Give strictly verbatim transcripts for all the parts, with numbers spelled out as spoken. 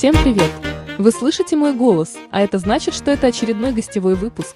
Всем привет! Вы слышите мой голос, а это значит, что это очередной гостевой выпуск.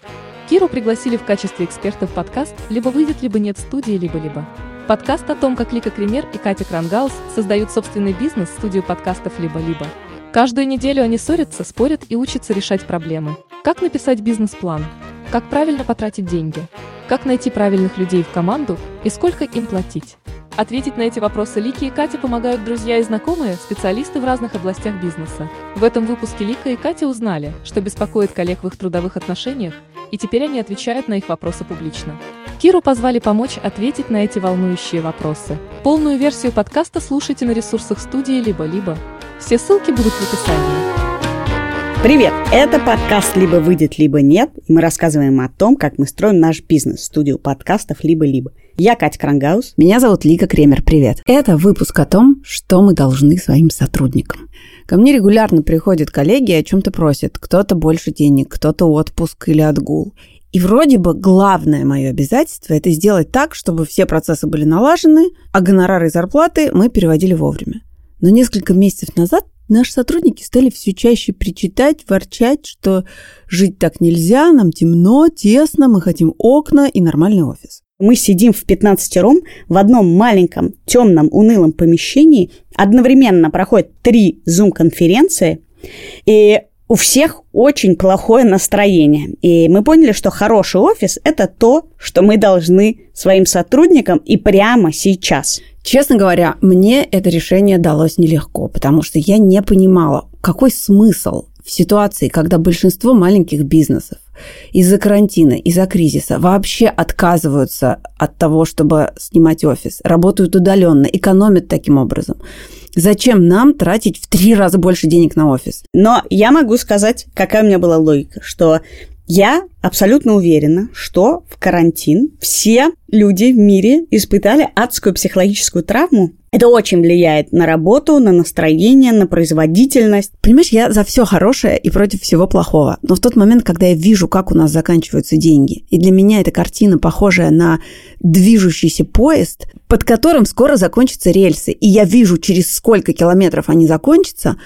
Киру пригласили в качестве эксперта в подкаст «Либо выйдет, либо нет» студии «Либо-либо». Подкаст о том, как Лика Кремер и Катя Крангауз создают собственный бизнес, студию подкастов «Либо-либо». Каждую неделю они ссорятся, спорят и учатся решать проблемы. Как написать бизнес-план? Как правильно потратить деньги? Как найти правильных людей в команду и сколько им платить? Ответить на эти вопросы Лике и Кате помогают друзья и знакомые, специалисты в разных областях бизнеса. В этом выпуске Лика и Катя узнали, что беспокоит коллег в их трудовых отношениях, и теперь они отвечают на их вопросы публично. Киру позвали помочь ответить на эти волнующие вопросы. Полную версию подкаста слушайте на ресурсах студии «Либо-либо». Все ссылки будут в описании. Привет! Это подкаст «Либо выйдет, либо нет», и мы рассказываем о том, как мы строим наш бизнес, студию подкастов «Либо-либо». Я Катя Крангаус. Меня зовут Лика Кремер. Привет! Это выпуск о том, что мы должны своим сотрудникам. Ко мне регулярно приходят коллеги и о чем-то просят. Кто-то больше денег, кто-то отпуск или отгул. И вроде бы главное мое обязательство – это сделать так, чтобы все процессы были налажены, а гонорары и зарплаты мы переводили вовремя. Но несколько месяцев назад наши сотрудники стали все чаще причитать, ворчать, что жить так нельзя, нам темно, тесно, мы хотим окна и нормальный офис. Мы сидим в пятнадцатером в одном маленьком, темном, унылом помещении. Одновременно проходят три зум-конференции, и у всех очень плохое настроение. И мы поняли, что хороший офис – это то, что мы должны своим сотрудникам и прямо сейчас. Честно говоря, мне это решение далось нелегко, потому что я не понимала, какой смысл в ситуации, когда большинство маленьких бизнесов из-за карантина, из-за кризиса вообще отказываются от того, чтобы снимать офис, работают удаленно, экономят таким образом. Зачем нам тратить в три раза больше денег на офис? Но я могу сказать, какая у меня была логика, что я абсолютно уверена, что в карантин все люди в мире испытали адскую психологическую травму. Это очень влияет на работу, на настроение, на производительность. Понимаешь, я за все хорошее и против всего плохого. Но в тот момент, когда я вижу, как у нас заканчиваются деньги, и для меня эта картина похожая на движущийся поезд, под которым скоро закончатся рельсы, и я вижу, через сколько километров они закончатся,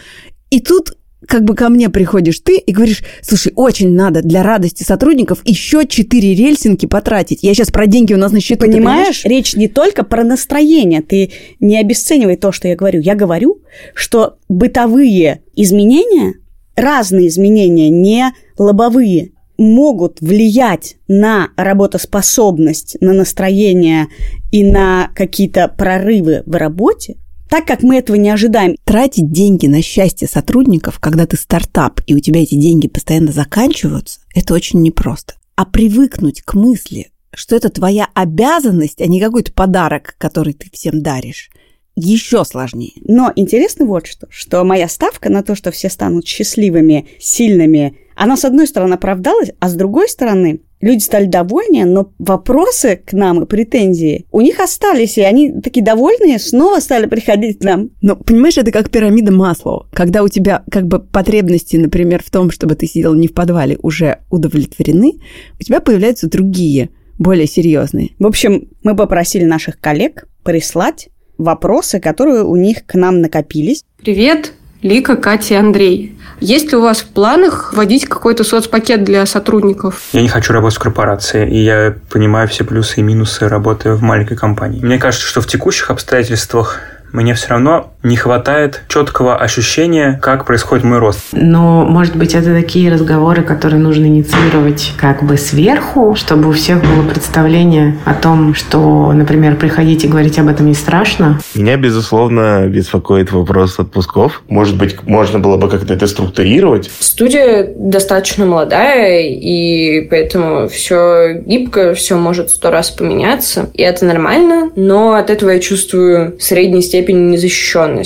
и тут... Как бы ко мне приходишь ты и говоришь, слушай, очень надо для радости сотрудников еще четыре рельсинки потратить. Я сейчас про деньги у нас на счету. Понимаешь, понимаешь, речь не только про настроение. Ты не обесценивай то, что я говорю. Я говорю, что бытовые изменения, разные изменения, не лобовые, могут влиять на работоспособность, на настроение и на какие-то прорывы в работе, так как мы этого не ожидаем. Тратить деньги на счастье сотрудников, когда ты стартап, и у тебя эти деньги постоянно заканчиваются, это очень непросто. А привыкнуть к мысли, что это твоя обязанность, а не какой-то подарок, который ты всем даришь, еще сложнее. Но интересно вот что, что моя ставка на то, что все станут счастливыми, сильными, она, с одной стороны, оправдалась, а с другой стороны... Люди стали довольнее, но вопросы к нам и претензии у них остались, и они такие довольные снова стали приходить к нам. Ну, понимаешь, это как пирамида Маслоу. Когда у тебя как бы потребности, например, в том, чтобы ты сидел не в подвале, уже удовлетворены, у тебя появляются другие, более серьезные. В общем, мы попросили наших коллег прислать вопросы, которые у них к нам накопились. Привет! Лика, Катя и Андрей. Есть ли у вас в планах вводить какой-то соцпакет для сотрудников? Я не хочу работать в корпорации, и я понимаю все плюсы и минусы работы в маленькой компании. Мне кажется, что в текущих обстоятельствах мне все равно не хватает четкого ощущения, как происходит мой рост. Но, может быть, это такие разговоры, которые нужно инициировать как бы сверху, чтобы у всех было представление о том, что, например, приходить и говорить об этом не страшно. Меня, безусловно, беспокоит вопрос отпусков. Может быть, можно было бы как-то это структурировать? Студия достаточно молодая, и поэтому все гибко, все может сто раз поменяться. И это нормально, но от этого я чувствую средней степени незащищенность.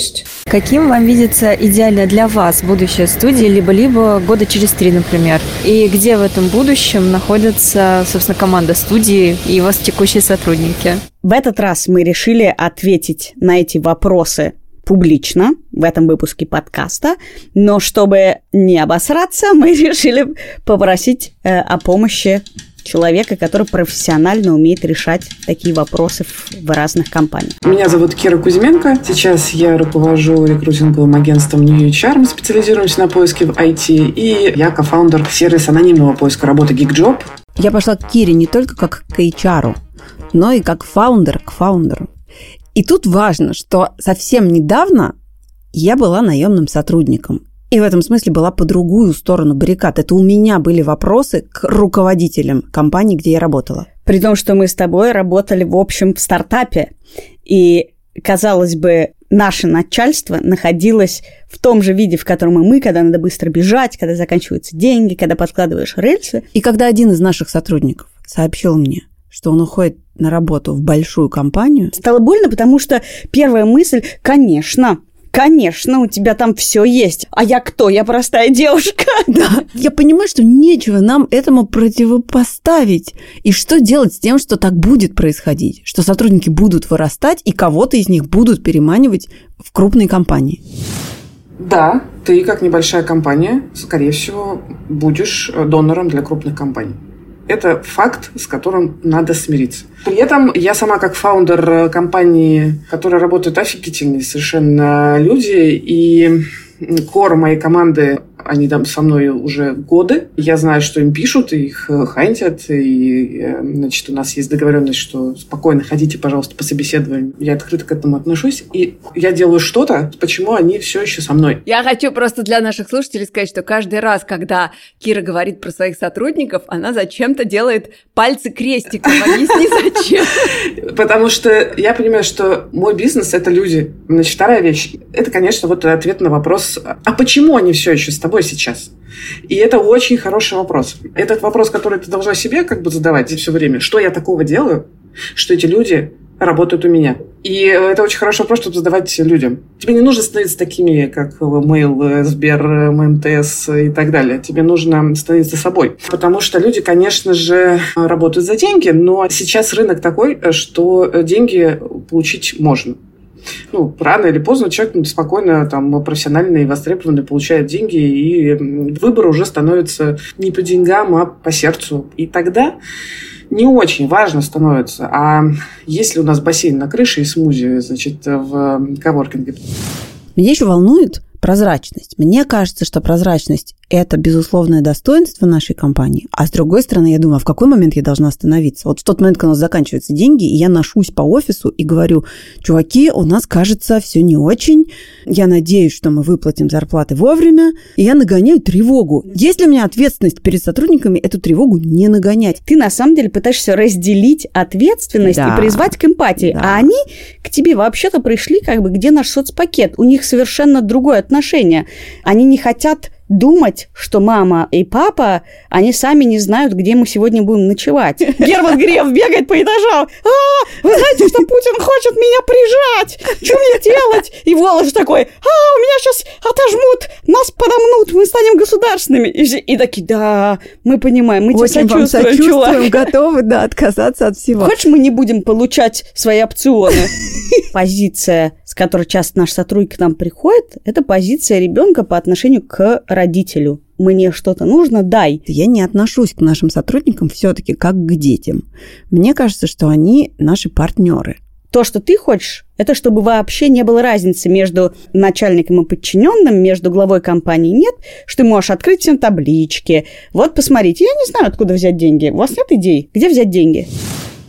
Каким вам видится идеально для вас будущее студии, либо-либо года через три, например? И где в этом будущем находится, собственно, команда студии и у вас текущие сотрудники? В этот раз мы решили ответить на эти вопросы публично в этом выпуске подкаста, но чтобы не обосраться, мы решили попросить э, о помощи человека, который профессионально умеет решать такие вопросы в разных компаниях. Меня зовут Кира Кузьменко. Сейчас я руковожу рекрутинговым агентством New эйч ар. Мы специализируемся на поиске в ай ти. И я кофаундер сервиса анонимного поиска работы GeekJob. Я пошла к Кире не только как к эйч ар, но и как фаундер к фаундеру. И тут важно, что совсем недавно я была наемным сотрудником. И в этом смысле была по другую сторону баррикад. Это у меня были вопросы к руководителям компании, где я работала. При том, что мы с тобой работали, в общем, в стартапе. И, казалось бы, наше начальство находилось в том же виде, в котором и мы, когда надо быстро бежать, когда заканчиваются деньги, когда подкладываешь рельсы. И когда один из наших сотрудников сообщил мне, что он уходит на работу в большую компанию... Стало больно, потому что первая мысль, конечно... Конечно, у тебя там все есть. А я кто? Я простая девушка. Да, я понимаю, что нечего нам этому противопоставить. И что делать с тем, что так будет происходить? Что сотрудники будут вырастать, и кого-то из них будут переманивать в крупные компании? Да, ты, как небольшая компания, скорее всего, будешь донором для крупных компаний. Это факт, с которым надо смириться. При этом я сама как фаундер компании, в которой работают офигительные совершенно люди, и кор моей команды, они там со мной уже годы. Я знаю, что им пишут, их хантят, и, значит, у нас есть договоренность, что спокойно ходите, пожалуйста, по собеседованию. Я открыто к этому отношусь, и я делаю что-то, почему они все еще со мной. Я хочу просто для наших слушателей сказать, что каждый раз, когда Кира говорит про своих сотрудников, она зачем-то делает пальцы крестиком. Объясни, зачем. Потому что я понимаю, что мой бизнес – это люди. Значит, вторая вещь – это, конечно, вот ответ на вопрос, а почему они все еще с тобой сейчас? И это очень хороший вопрос. Этот вопрос, который ты должна себе как бы задавать все время. Что я такого делаю, что эти люди работают у меня? И это очень хороший вопрос, чтобы задавать людям. Тебе не нужно становиться такими, как Mail, Сбер, эм тэ эс и так далее. Тебе нужно становиться собой. Потому что люди, конечно же, работают за деньги, но сейчас рынок такой, что деньги получить можно. Ну, рано или поздно человек спокойно, там, профессиональный и востребованный получает деньги, и выбор уже становится не по деньгам, а по сердцу. И тогда не очень важно становится, а есть ли у нас бассейн на крыше и смузи, значит, в коворкинге. Меня еще волнует прозрачность. Мне кажется, что прозрачность – это безусловное достоинство нашей компании. А с другой стороны, я думаю, а в какой момент я должна остановиться? Вот в тот момент, когда у нас заканчиваются деньги, и я ношусь по офису и говорю, чуваки, у нас, кажется, все не очень. Я надеюсь, что мы выплатим зарплаты вовремя. И я нагоняю тревогу. Если у меня ответственность перед сотрудниками, эту тревогу не нагонять. Ты, на самом деле, пытаешься разделить ответственность, да, и призвать к эмпатии. Да. А они к тебе вообще-то пришли, как бы, где наш соцпакет? У них совершенно другое отношение. отношения. Они не хотят думать, что мама и папа, они сами не знают, где мы сегодня будем ночевать. Герман Греф бегает по этажам. А, вы знаете, что Путин хочет меня прижать? Что мне делать? И Волож такой, а, у меня сейчас отожмут, нас подомнут, мы станем государственными. И, все, и такие, да, мы понимаем, мы очень тебя сочувствуем, сочувствуем готовы, да, отказаться от всего. Хочешь, мы не будем получать свои опционы? Позиция, с которой часто наш сотрудник к нам приходит, это позиция ребенка по отношению к родителю. Мне что-то нужно, дай. Я не отношусь к нашим сотрудникам все-таки как к детям. Мне кажется, что они наши партнеры. То, что ты хочешь, это чтобы вообще не было разницы между начальником и подчиненным, между главой компании нет, что ты можешь открыть всем таблички. Вот, посмотрите, я не знаю, откуда взять деньги. У вас нет идей, где взять деньги?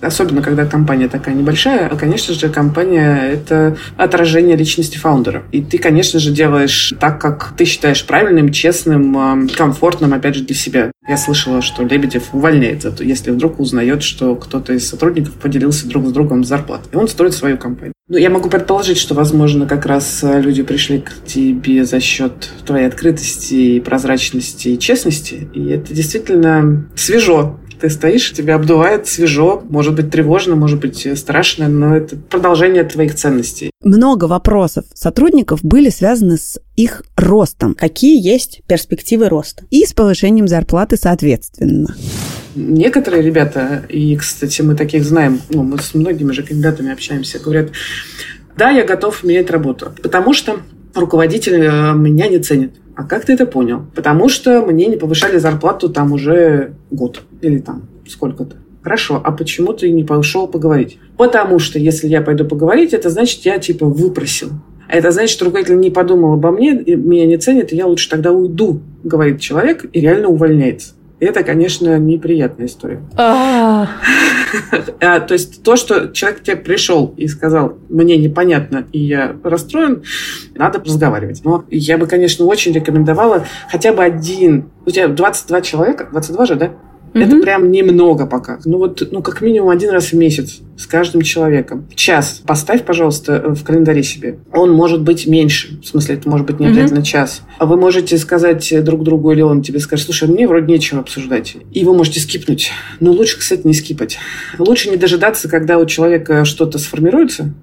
Особенно, когда компания такая небольшая, конечно же, компания – это отражение личности фаундера. И ты, конечно же, делаешь так, как ты считаешь правильным, честным, комфортным, опять же, для себя. Я слышала, что Лебедев увольняет, если вдруг узнает, что кто-то из сотрудников поделился друг с другом зарплатой. И он строит свою компанию. Ну, я могу предположить, что, возможно, как раз люди пришли к тебе за счет твоей открытости, прозрачности и честности. И это действительно свежо. Ты стоишь, тебя обдувает, свежо, может быть, тревожно, может быть, страшно, но это продолжение твоих ценностей. Много вопросов сотрудников были связаны с их ростом. Какие есть перспективы роста? И с повышением зарплаты соответственно. Некоторые ребята, и, кстати, мы таких знаем, ну, мы с многими же кандидатами общаемся, говорят, да, я готов менять работу, потому что руководитель меня не ценит. А как ты это понял? Потому что мне не повышали зарплату там уже год или там сколько-то. Хорошо, а почему ты не пошел поговорить? Потому что если я пойду поговорить, это значит, я типа выпросил. А это значит, что руководитель не подумал обо мне, меня не ценит, и я лучше тогда уйду, говорит человек, и реально увольняется. И это, конечно, неприятная история. А, то есть то, что человек к тебе пришел и сказал, мне непонятно, и я расстроен, надо разговаривать. Но я бы, конечно, очень рекомендовала хотя бы один... У тебя двадцать два человека, двадцать два же, да? Это прям немного пока. Ну вот, ну как минимум один раз в месяц с каждым человеком. Час поставь, пожалуйста, в календаре себе. Он может быть меньше. В смысле, это может быть не обязательно mm-hmm. час. А вы можете сказать друг другу, или он тебе скажет, слушай, мне вроде нечего обсуждать. И вы можете скипнуть. Но лучше, кстати, не скипать. Лучше не дожидаться, когда у человека что-то сформируется.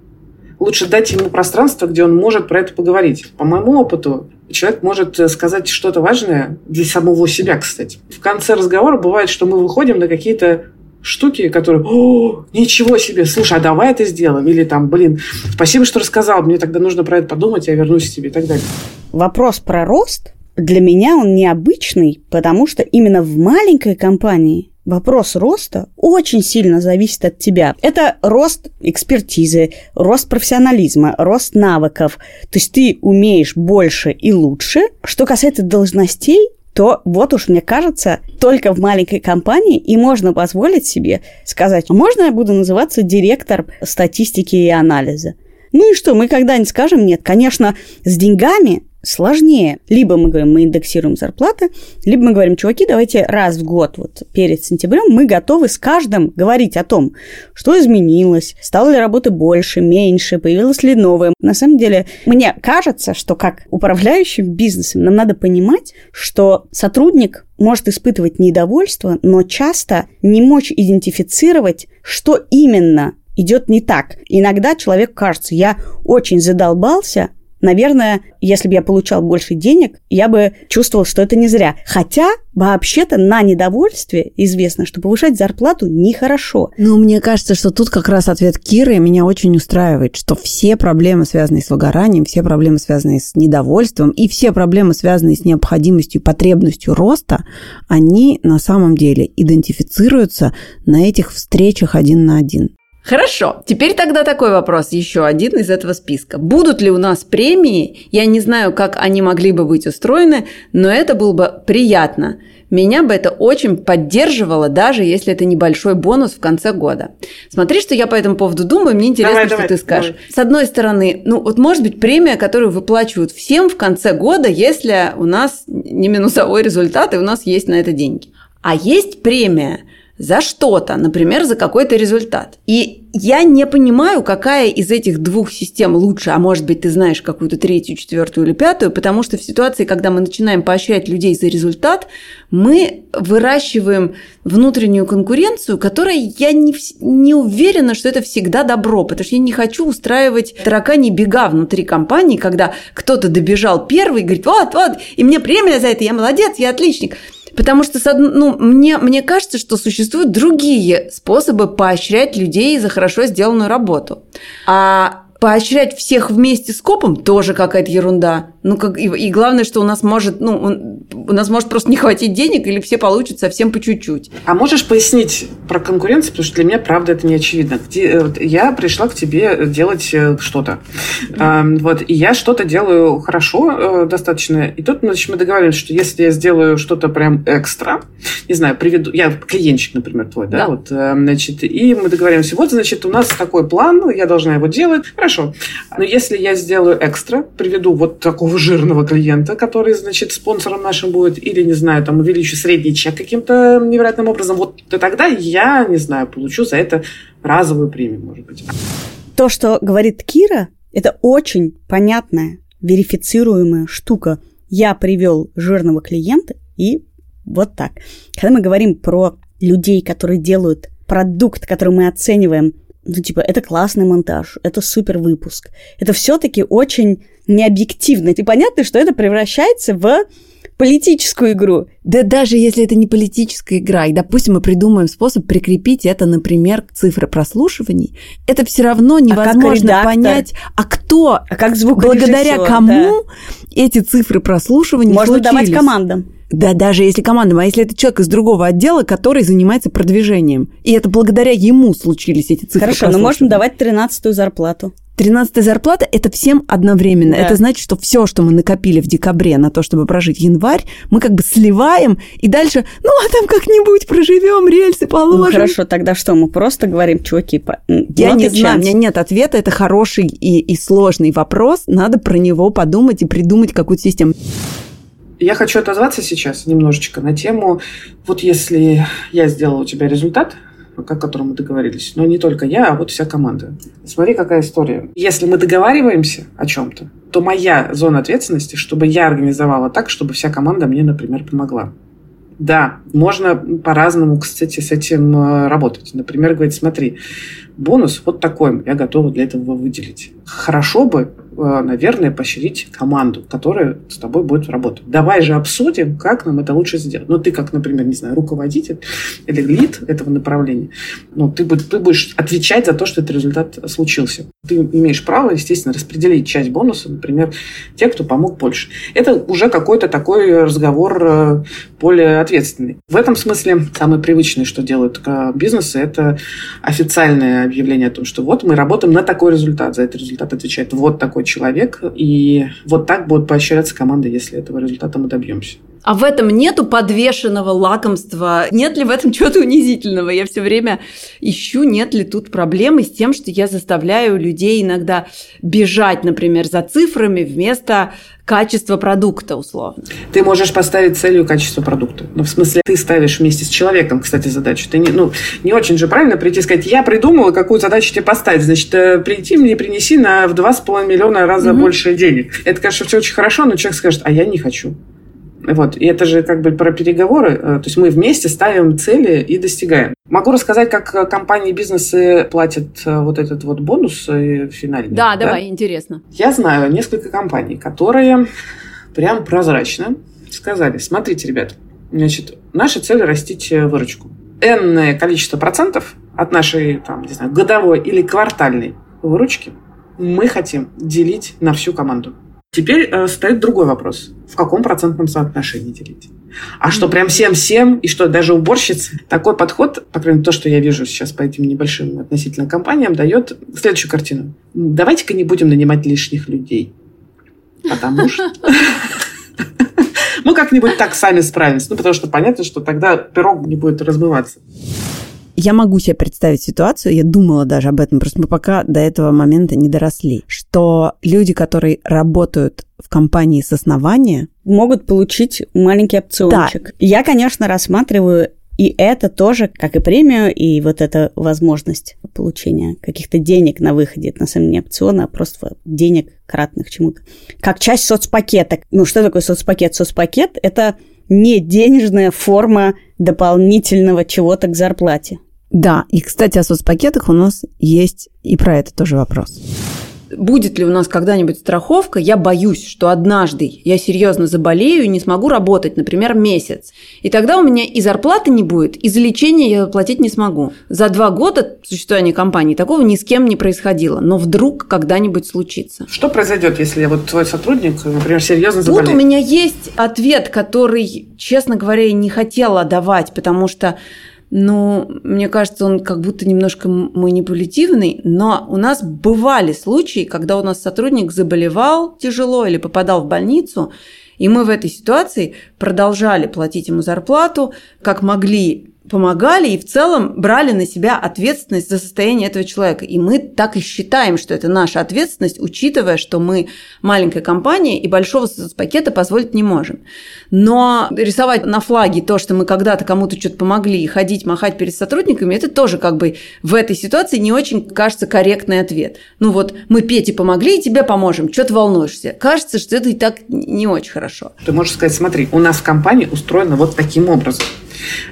Лучше дать ему пространство, где он может про это поговорить. По моему опыту, человек может сказать что-то важное для самого себя, кстати. В конце разговора бывает, что мы выходим на какие-то штуки, которые... О, ничего себе! Слушай, а давай это сделаем. Или там, блин, спасибо, что рассказал. Мне тогда нужно про это подумать, я вернусь к тебе и так далее. Вопрос про рост для меня он необычный, потому что именно в маленькой компании вопрос роста очень сильно зависит от тебя. Это рост экспертизы, рост профессионализма, рост навыков. То есть ты умеешь больше и лучше. Что касается должностей, то вот уж, мне кажется, только в маленькой компании и можно позволить себе сказать, можно я буду называться директор статистики и анализа? Ну и что, мы когда-нибудь скажем нет? Конечно, с деньгами сложнее. Либо мы говорим, мы индексируем зарплаты, либо мы говорим, чуваки, давайте раз в год, вот перед сентябрем, мы готовы с каждым говорить о том, что изменилось, стало ли работы больше, меньше, появилось ли новое. На самом деле, мне кажется, что как управляющим бизнесом нам надо понимать, что сотрудник может испытывать недовольство, но часто не мочь идентифицировать, что именно идет не так. Иногда человеку кажется, я очень задолбался, наверное, если бы я получал больше денег, я бы чувствовал, что это не зря. Хотя, вообще-то, на недовольстве известно, что повышать зарплату нехорошо. Ну, мне кажется, что тут как раз ответ Киры меня очень устраивает, что все проблемы, связанные с выгоранием, все проблемы, связанные с недовольством, и все проблемы, связанные с необходимостью и потребностью роста, они на самом деле идентифицируются на этих встречах один на один. Хорошо, теперь тогда такой вопрос, еще один из этого списка. Будут ли у нас премии? Я не знаю, как они могли бы быть устроены, но это было бы приятно. Меня бы это очень поддерживало, даже если это небольшой бонус в конце года. Смотри, что я по этому поводу думаю, мне интересно, давай, что давай, ты скажешь. Давай. С одной стороны, ну вот может быть премия, которую выплачивают всем в конце года, если у нас не минусовой результат и у нас есть на это деньги. А есть премия за что-то, например, за какой-то результат. И я не понимаю, какая из этих двух систем лучше, а может быть, ты знаешь какую-то третью, четвертую или пятую, потому что в ситуации, когда мы начинаем поощрять людей за результат, мы выращиваем внутреннюю конкуренцию, которая я не, не уверена, что это всегда добро, потому что я не хочу устраивать таракани бега внутри компании, когда кто-то добежал первый и говорит, вот, вот, и мне премия за это, я молодец, я отличник. Потому что ну, мне, мне кажется, что существуют другие способы поощрять людей за хорошо сделанную работу. А поощрять всех вместе скопом тоже какая-то ерунда. Ну, как, и, и главное, что у нас может, ну, он, у нас может просто не хватить денег, или все получат совсем по чуть-чуть. А можешь пояснить про конкуренцию? Потому что для меня, правда, это не очевидно. Я пришла к тебе делать что-то. Mm-hmm. Вот, и я что-то делаю хорошо достаточно. И тут значит, мы договорились, что если я сделаю что-то прям экстра, не знаю, приведу... Я клиентчик, например, твой, да? да. Вот, значит, и мы договоримся, вот, значит, у нас такой план, я должна его делать. Хорошо. Но если я сделаю экстра, приведу вот такого жирного клиента, который, значит, спонсором нашим будет, или, не знаю, там, увеличу средний чек каким-то невероятным образом, вот тогда я, не знаю, получу за это разовую премию, может быть. То, что говорит Кира, это очень понятная, верифицируемая штука. Я привел жирного клиента, и вот так. Когда мы говорим про людей, которые делают продукт, который мы оцениваем, ну, типа, это классный монтаж, это супер выпуск. Это все-таки очень необъективно. И понятно, что это превращается в политическую игру. Да даже если это не политическая игра, и, допустим, мы придумаем способ прикрепить это, например, к цифре прослушиваний, это все равно невозможно а понять, а кто, а как благодаря кому да. эти цифры прослушиваний можно случились. Давать командам. Да даже если команда моя, если это человек из другого отдела, который занимается продвижением. И это благодаря ему случились эти цифры. Хорошо, но можно давать тринадцатую зарплату. тринадцатая зарплата – это всем одновременно. Да. Это значит, что все, что мы накопили в декабре на то, чтобы прожить январь, мы как бы сливаем, и дальше, ну, а там как-нибудь проживем, рельсы положим. Ну, хорошо, тогда что, мы просто говорим, чуваки, я не знаю, у меня нет ответа, это хороший и, и сложный вопрос, надо про него подумать и придумать какую-то систему. Я хочу отозваться сейчас немножечко на тему, вот если я сделала у тебя результат, о котором мы договорились. Но не только я, а вот вся команда. Смотри, какая история. Если мы договариваемся о чем-то, то моя зона ответственности, чтобы я организовала так, чтобы вся команда мне, например, помогла. Да, можно по-разному, кстати, с этим работать. Например, говорить, смотри, бонус вот такой, я готова для этого выделить. Хорошо бы, наверное, поощрить команду, которая с тобой будет работать. Давай же обсудим, как нам это лучше сделать. Ну, ты как, например, не знаю, руководитель или лид этого направления, ну, ты, ты будешь отвечать за то, что этот результат случился. Ты имеешь право, естественно, распределить часть бонуса, например, те, кто помог больше. Это уже какой-то такой разговор более ответственный. В этом смысле самое привычное, что делают бизнесы, это официальное объявление о том, что вот мы работаем на такой результат, за этот результат отвечает вот такой человек, и вот так будут поощряться команды, если этого результата мы добьемся. А в этом нету подвешенного лакомства? Нет ли в этом чего-то унизительного? Я все время ищу, нет ли тут проблемы с тем, что я заставляю людей иногда бежать, например, за цифрами вместо качества продукта, условно. Ты можешь поставить целью качество продукта. Ну, в смысле, ты ставишь вместе с человеком, кстати, задачу. Ты не, ну, не очень же правильно прийти и сказать, я придумала, какую задачу тебе поставить. Значит, прийти мне, принеси на в два с половиной миллиона раза mm-hmm. больше денег. Это, конечно, все очень хорошо, но человек скажет, а я не хочу. Вот. И это же как бы про переговоры. То есть мы вместе ставим цели и достигаем. Могу рассказать, как компании и бизнесы платят вот этот вот бонус финальный. Да, да, давай, интересно. Я знаю несколько компаний, которые прям прозрачно сказали, смотрите, ребята, значит, наша цель – растить выручку. Энное количество процентов от нашей, там, не знаю, годовой или квартальной выручки мы хотим делить на всю команду. Теперь э, стоит другой вопрос. В каком процентном соотношении делить? А что, прям всем-всем? И что, даже уборщицы? Такой подход, по крайней мере, то, что я вижу сейчас по этим небольшим относительно компаниям, дает следующую картину. Давайте-ка не будем нанимать лишних людей. Потому что... Мы как-нибудь так сами справимся. Ну, потому что понятно, что тогда пирог не будет размываться. Я могу себе представить ситуацию, я думала даже об этом, просто мы пока до этого момента не доросли, что люди, которые работают в компании с основания... могут получить маленький опциончик. Да. Я, конечно, рассматриваю и это тоже, как и премию, и вот эта возможность получения каких-то денег на выходе. Это, на самом деле, не опцион, а просто денег, кратных чему-то. Как часть соцпакета. Ну, что такое соцпакет? Соцпакет – это не денежная форма дополнительного чего-то к зарплате. Да, и, кстати, о соцпакетах у нас есть и про это тоже вопрос. Будет ли у нас когда-нибудь страховка? Я боюсь, что однажды я серьезно заболею и не смогу работать, например, месяц. И тогда у меня и зарплаты не будет, и за лечение я заплатить не смогу. За два года существования компании такого ни с кем не происходило. Но вдруг когда-нибудь случится. Что произойдет, если вот твой сотрудник, например, серьезно заболеет? Тут у меня есть ответ, который, честно говоря, я не хотела давать, потому что... Ну, мне кажется, он как будто немножко манипулятивный, но у нас бывали случаи, когда у нас сотрудник заболевал тяжело или попадал в больницу, и мы в этой ситуации продолжали платить ему зарплату, как могли, помогали и в целом брали на себя ответственность за состояние этого человека. И мы так и считаем, что это наша ответственность, учитывая, что мы маленькая компания и большого соцпакета позволить не можем. Но рисовать на флаге то, что мы когда-то кому-то что-то помогли, и ходить, махать перед сотрудниками, это тоже как бы в этой ситуации не очень, кажется, корректный ответ. Ну вот, мы Пете помогли, и тебе поможем, что ты волнуешься? Кажется, что это и так не очень хорошо. Ты можешь сказать, смотри, у нас в компании устроено вот таким образом.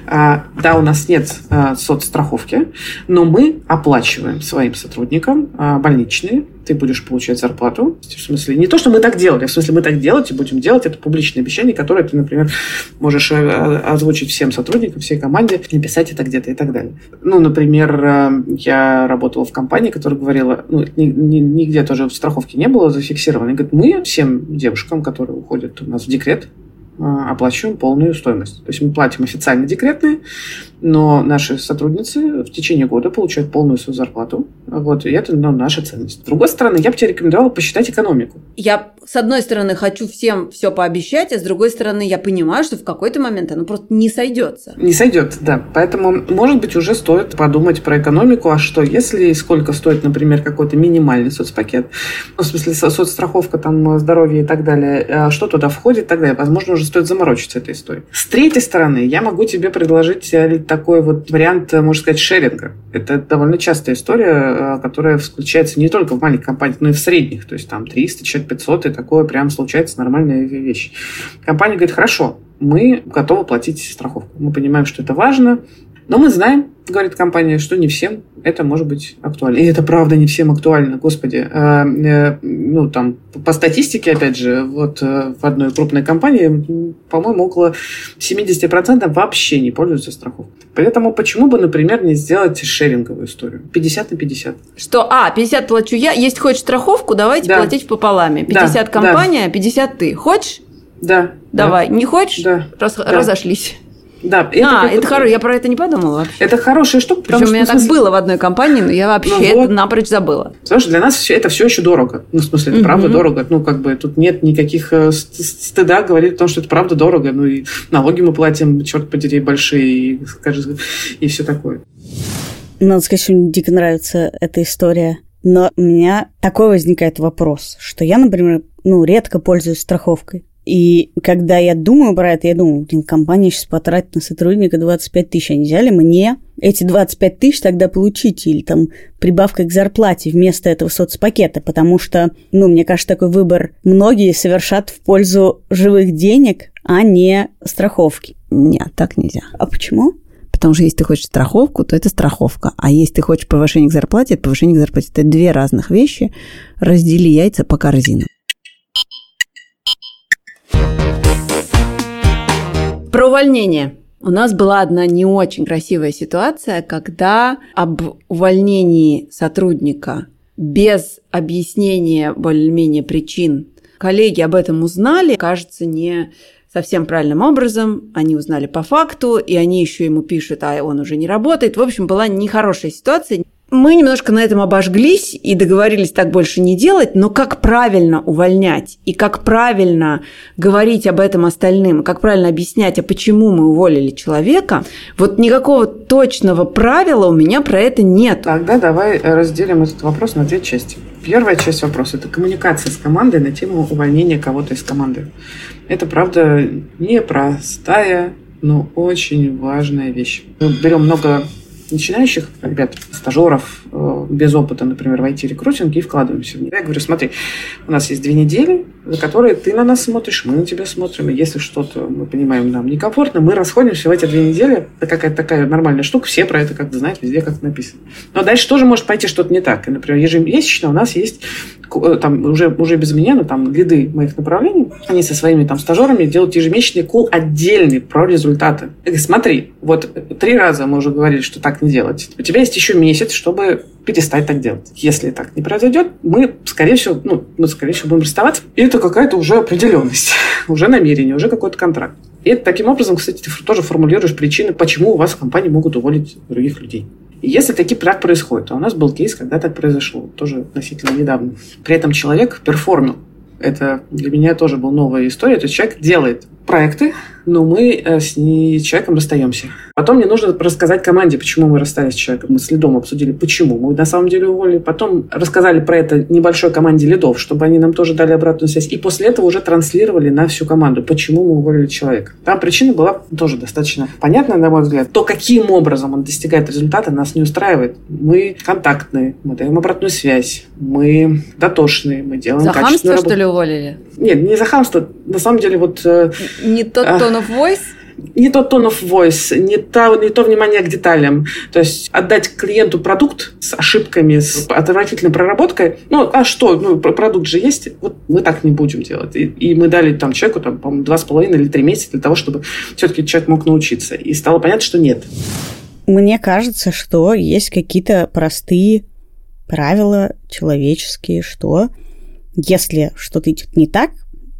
А, да, у нас нет а, соцстраховки, но мы оплачиваем своим сотрудникам а, больничные. Ты будешь получать зарплату. В смысле, не то, что мы так делали, а в смысле, мы так делать и будем делать. Это публичное обещание, которое ты, например, можешь озвучить всем сотрудникам, всей команде, написать это где-то и так далее. Ну, например, я работала в компании, которая говорила, ну, нигде тоже в страховке не было зафиксировано. Говорит, мы всем девушкам, которые уходят у нас в декрет, оплачиваем полную стоимость. То есть мы платим официально декретные, но наши сотрудницы в течение года получают полную свою зарплату. Вот, и это, ну, наша ценность. С другой стороны, я бы тебе рекомендовала посчитать экономику. Я, с одной стороны, хочу всем все пообещать, а с другой стороны, я понимаю, что в какой-то момент оно просто не сойдется. Не сойдет, да. Поэтому, может быть, уже стоит подумать про экономику, а что если и сколько стоит, например, какой-то минимальный соцпакет, ну, в смысле соцстраховка, там, здоровье и так далее, что туда входит и так далее. Возможно, уже стоит заморочиться этой историей. С третьей стороны, я могу тебе предложить такой вот вариант, можно сказать, шеринга. Это довольно частая история, которая включается не только в маленьких компаниях, но и в средних. То есть там триста, пятьсот, и такое прям случается нормальная вещь. Компания говорит: хорошо, мы готовы платить страховку. Мы понимаем, что это важно, но мы знаем, говорит компания, что не всем это может быть актуально. И это правда не всем актуально, господи. Ну, там, по статистике, опять же, вот в одной крупной компании, по-моему, около семьдесят процентов вообще не пользуются страховкой. Поэтому почему бы, например, не сделать шеринговую историю? пятьдесят на пятьдесят. Что, а, пятьдесят плачу я, если хочешь страховку, давайте да. платить пополами. пятьдесят да. компания, да. пятьдесят ты. Хочешь? Да. Давай. Да. Не хочешь? Да. Раз, да. Разошлись. Да, это, а, это хоро... я про это не подумала вообще. Это хорошая штука. Причем что, у меня смысле... так было в одной компании, но я вообще ну, вот. это напрочь забыла. Потому что для нас все, это все еще дорого. Ну, в смысле, это mm-hmm. правда дорого. Ну, как бы тут нет никаких стыда говорить о том, что это правда дорого. Ну, и налоги мы платим, черт подери, большие, и, скажи, и все такое. Надо сказать, что мне дико нравится эта история. Но у меня такой возникает вопрос, что я, например, ну, редко пользуюсь страховкой. И когда я думаю про это, я думаю, блин, компания сейчас потратит на сотрудника двадцать пять тысяч, а нельзя ли мне эти двадцать пять тысяч тогда получить? Или там прибавка к зарплате вместо этого соцпакета? Потому что, ну, мне кажется, такой выбор многие совершат в пользу живых денег, а не страховки. Нет, так нельзя. А почему? Потому что если ты хочешь страховку, то это страховка. А если ты хочешь повышение к зарплате, это повышение к зарплате. Это две разных вещи. Раздели яйца по корзинам. Про увольнение. У нас была одна не очень красивая ситуация, когда об увольнении сотрудника без объяснения более-менее причин коллеги об этом узнали, кажется, не совсем правильным образом. Они узнали по факту, и они еще ему пишут, а он уже не работает. В общем, была нехорошая ситуация. Мы немножко на этом обожглись и договорились так больше не делать, но как правильно увольнять и как правильно говорить об этом остальным, как правильно объяснять, а почему мы уволили человека, вот никакого точного правила у меня про это нет. Тогда давай разделим этот вопрос на две части. Первая часть вопроса – это коммуникация с командой на тему увольнения кого-то из команды. Это, правда, непростая, но очень важная вещь. Мы берем много... начинающих ребят, стажеров, без опыта, например, в ай ти-рекрутинге, и вкладываемся в них. Я говорю: смотри, у нас есть две недели, за которые ты на нас смотришь, мы на тебя смотрим, и если что-то, мы понимаем, нам некомфортно, мы расходимся в эти две недели. Это какая-то такая нормальная штука, все про это как-то знают, везде как-то написано. Но дальше тоже может пойти что-то не так. И, например, ежемесячно у нас есть, там, уже, уже без меня, но там лиды моих направлений, они со своими там стажерами делают ежемесячный кол отдельный про результаты. Я говорю: смотри, вот три раза мы уже говорили, что так не делать. У тебя есть еще месяц, чтобы перестать так делать. Если так не произойдет, мы, скорее всего, ну, мы, скорее всего, будем расставаться. И это какая-то уже определенность, уже намерение, уже какой-то контракт. И это, таким образом, кстати, ты тоже формулируешь причины, почему у вас в компании могут уволить других людей. И если такие так происходит, а у нас был кейс, когда так произошло, тоже относительно недавно. При этом человек перформил. Это для меня тоже была новая история. То есть человек делает проекты, но мы с человеком расстаемся. Потом мне нужно рассказать команде, почему мы расстались с человеком. Мы с лидом обсудили, почему мы на самом деле уволили. Потом рассказали про это небольшой команде лидов, чтобы они нам тоже дали обратную связь. И после этого уже транслировали на всю команду, почему мы уволили человека. Там причина была тоже достаточно понятная, на мой взгляд. То, каким образом он достигает результата, нас не устраивает. Мы контактные, мы даем обратную связь, мы дотошные, мы делаем качественную работу. За хамство, что ли, уволили? Нет, не за хамство. На самом деле, вот... Не тот tone of voice? Не тот tone of voice, не то, не то внимание к деталям. То есть отдать клиенту продукт с ошибками, с отвратительной проработкой. Ну, а что? Ну, продукт же есть. Вот мы так не будем делать. И, и мы дали там человеку, там, по-моему, два с половиной или три месяца для того, чтобы все-таки человек мог научиться. И стало понятно, что нет. Мне кажется, что есть какие-то простые правила человеческие, что если что-то идет не так,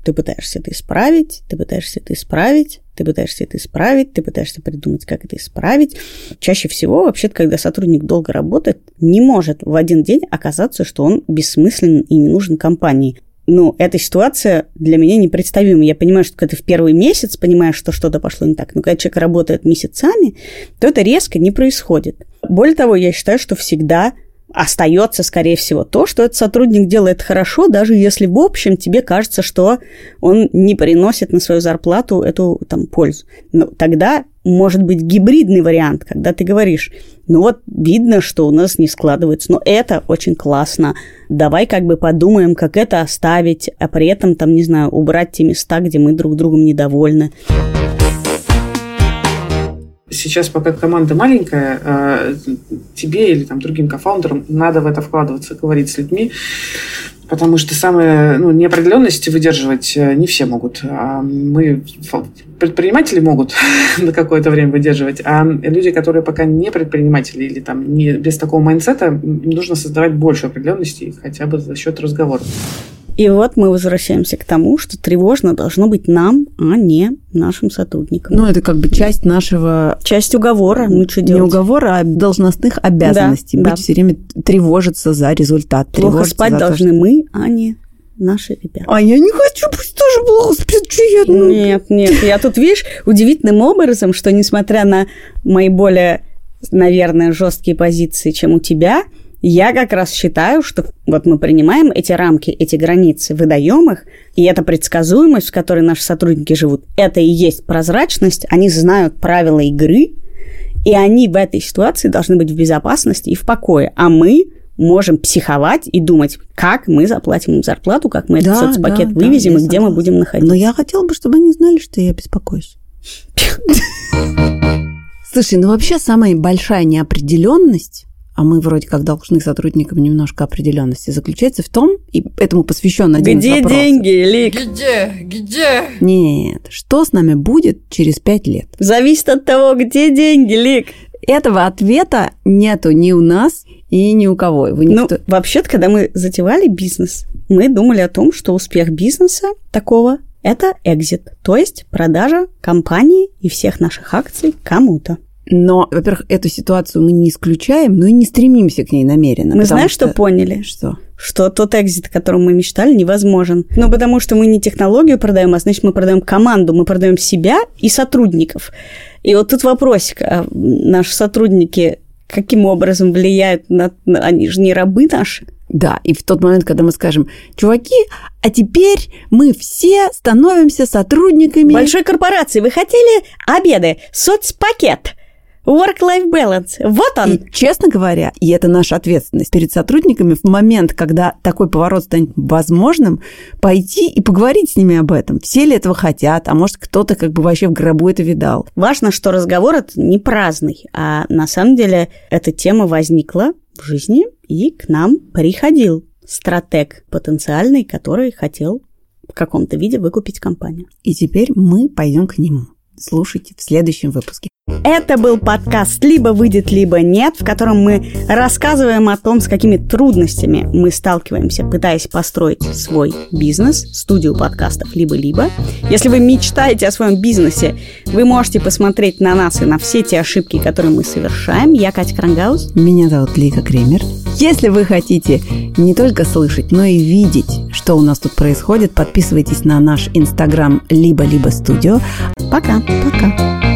Ты пытаешься это исправить, ты пытаешься это исправить, ты пытаешься это исправить, ты пытаешься придумать, как это исправить. Чаще всего, вообще-то, когда сотрудник долго работает, не может в один день оказаться, что он бессмыслен и не нужен компании. Ну, эта ситуация для меня непредставима. Я понимаю, что когда ты в первый месяц понимаешь, что что-то пошло не так, но когда человек работает месяцами, то это резко не происходит. Более того, я считаю, что всегда остается, скорее всего, то, что этот сотрудник делает хорошо, даже если в общем тебе кажется, что он не приносит на свою зарплату эту там, пользу. Но тогда может быть гибридный вариант, когда ты говоришь, ну вот видно, что у нас не складывается, но это очень классно, давай как бы подумаем, как это оставить, а при этом, там, не знаю, убрать те места, где мы друг другом недовольны. Сейчас, пока команда маленькая, тебе или там, другим кофаундерам надо в это вкладываться, говорить с людьми, потому что самые ну, неопределенности выдерживать не все могут. Мы предприниматели могут на какое-то время выдерживать, а люди, которые пока не предприниматели или там, не, без такого майндсета, им нужно создавать больше определенностей хотя бы за счет разговоров. И вот мы возвращаемся к тому, что тревожно должно быть нам, а не нашим сотрудникам. Ну, это как бы часть нашего... Часть уговора. Ну, что делать? Не уговора, а должностных обязанностей. Да, быть да. все время тревожиться за результат. Плохо спать должны мы, а не наши ребята. А я не хочу, пусть тоже плохо спят. Я... Нет, нет. Я тут, видишь, удивительным образом, что несмотря на мои более, наверное, жесткие позиции, чем у тебя... Я как раз считаю, что вот мы принимаем эти рамки, эти границы, выдаем их, и эта предсказуемость, в которой наши сотрудники живут, это и есть прозрачность, они знают правила игры, и они в этой ситуации должны быть в безопасности и в покое, а мы можем психовать и думать, как мы заплатим им зарплату, как мы да, этот соцпакет да, вывезем да, и где согласна. Мы будем находиться. Но я хотела бы, чтобы они знали, что я беспокоюсь. Слушай, ну вообще самая большая неопределенность... а мы вроде как должны сотрудникам немножко определенности, заключается в том, и этому посвящен один из вопросов. Где деньги, Лик? Где? Где? Нет. Что с нами будет через пять лет? Зависит от того, где деньги, Лик. Этого ответа нету ни у нас и ни у кого. Его никто... Ну, вообще-то, когда мы затевали бизнес, мы думали о том, что успех бизнеса такого – это экзит, то есть продажа компании и всех наших акций кому-то. Но, во-первых, эту ситуацию мы не исключаем, но и не стремимся к ней намеренно. Мы знаешь, что, что поняли? Что? Что тот экзит, о котором мы мечтали, невозможен. Ну, потому что мы не технологию продаем, а значит, мы продаем команду, мы продаем себя и сотрудников. И вот тут вопросик. А наши сотрудники каким образом влияют на... Они же не рабы наши. Да, и в тот момент, когда мы скажем, чуваки, а теперь мы все становимся сотрудниками... Большой корпорации. Вы хотели обеды? Соцпакет. Work-life balance. Вот он. И, честно говоря, и это наша ответственность перед сотрудниками в момент, когда такой поворот станет возможным, пойти и поговорить с ними об этом. Все ли этого хотят, а может, кто-то как бы вообще в гробу это видал. Важно, что разговор это не праздный, а на самом деле эта тема возникла в жизни, и к нам приходил стратег потенциальный, который хотел в каком-то виде выкупить компанию. И теперь мы пойдем к нему. Слушайте в следующем выпуске. Это был подкаст «Либо выйдет, либо нет», в котором мы рассказываем о том, с какими трудностями мы сталкиваемся, пытаясь построить свой бизнес, студию подкастов «Либо-либо». Если вы мечтаете о своем бизнесе, вы можете посмотреть на нас и на все те ошибки, которые мы совершаем. Я Катя Крангауз. Меня зовут Лика Кремер. Если вы хотите не только слышать, но и видеть, что у нас тут происходит, подписывайтесь на наш инстаграм «Либо-либо студио». Пока. Пока.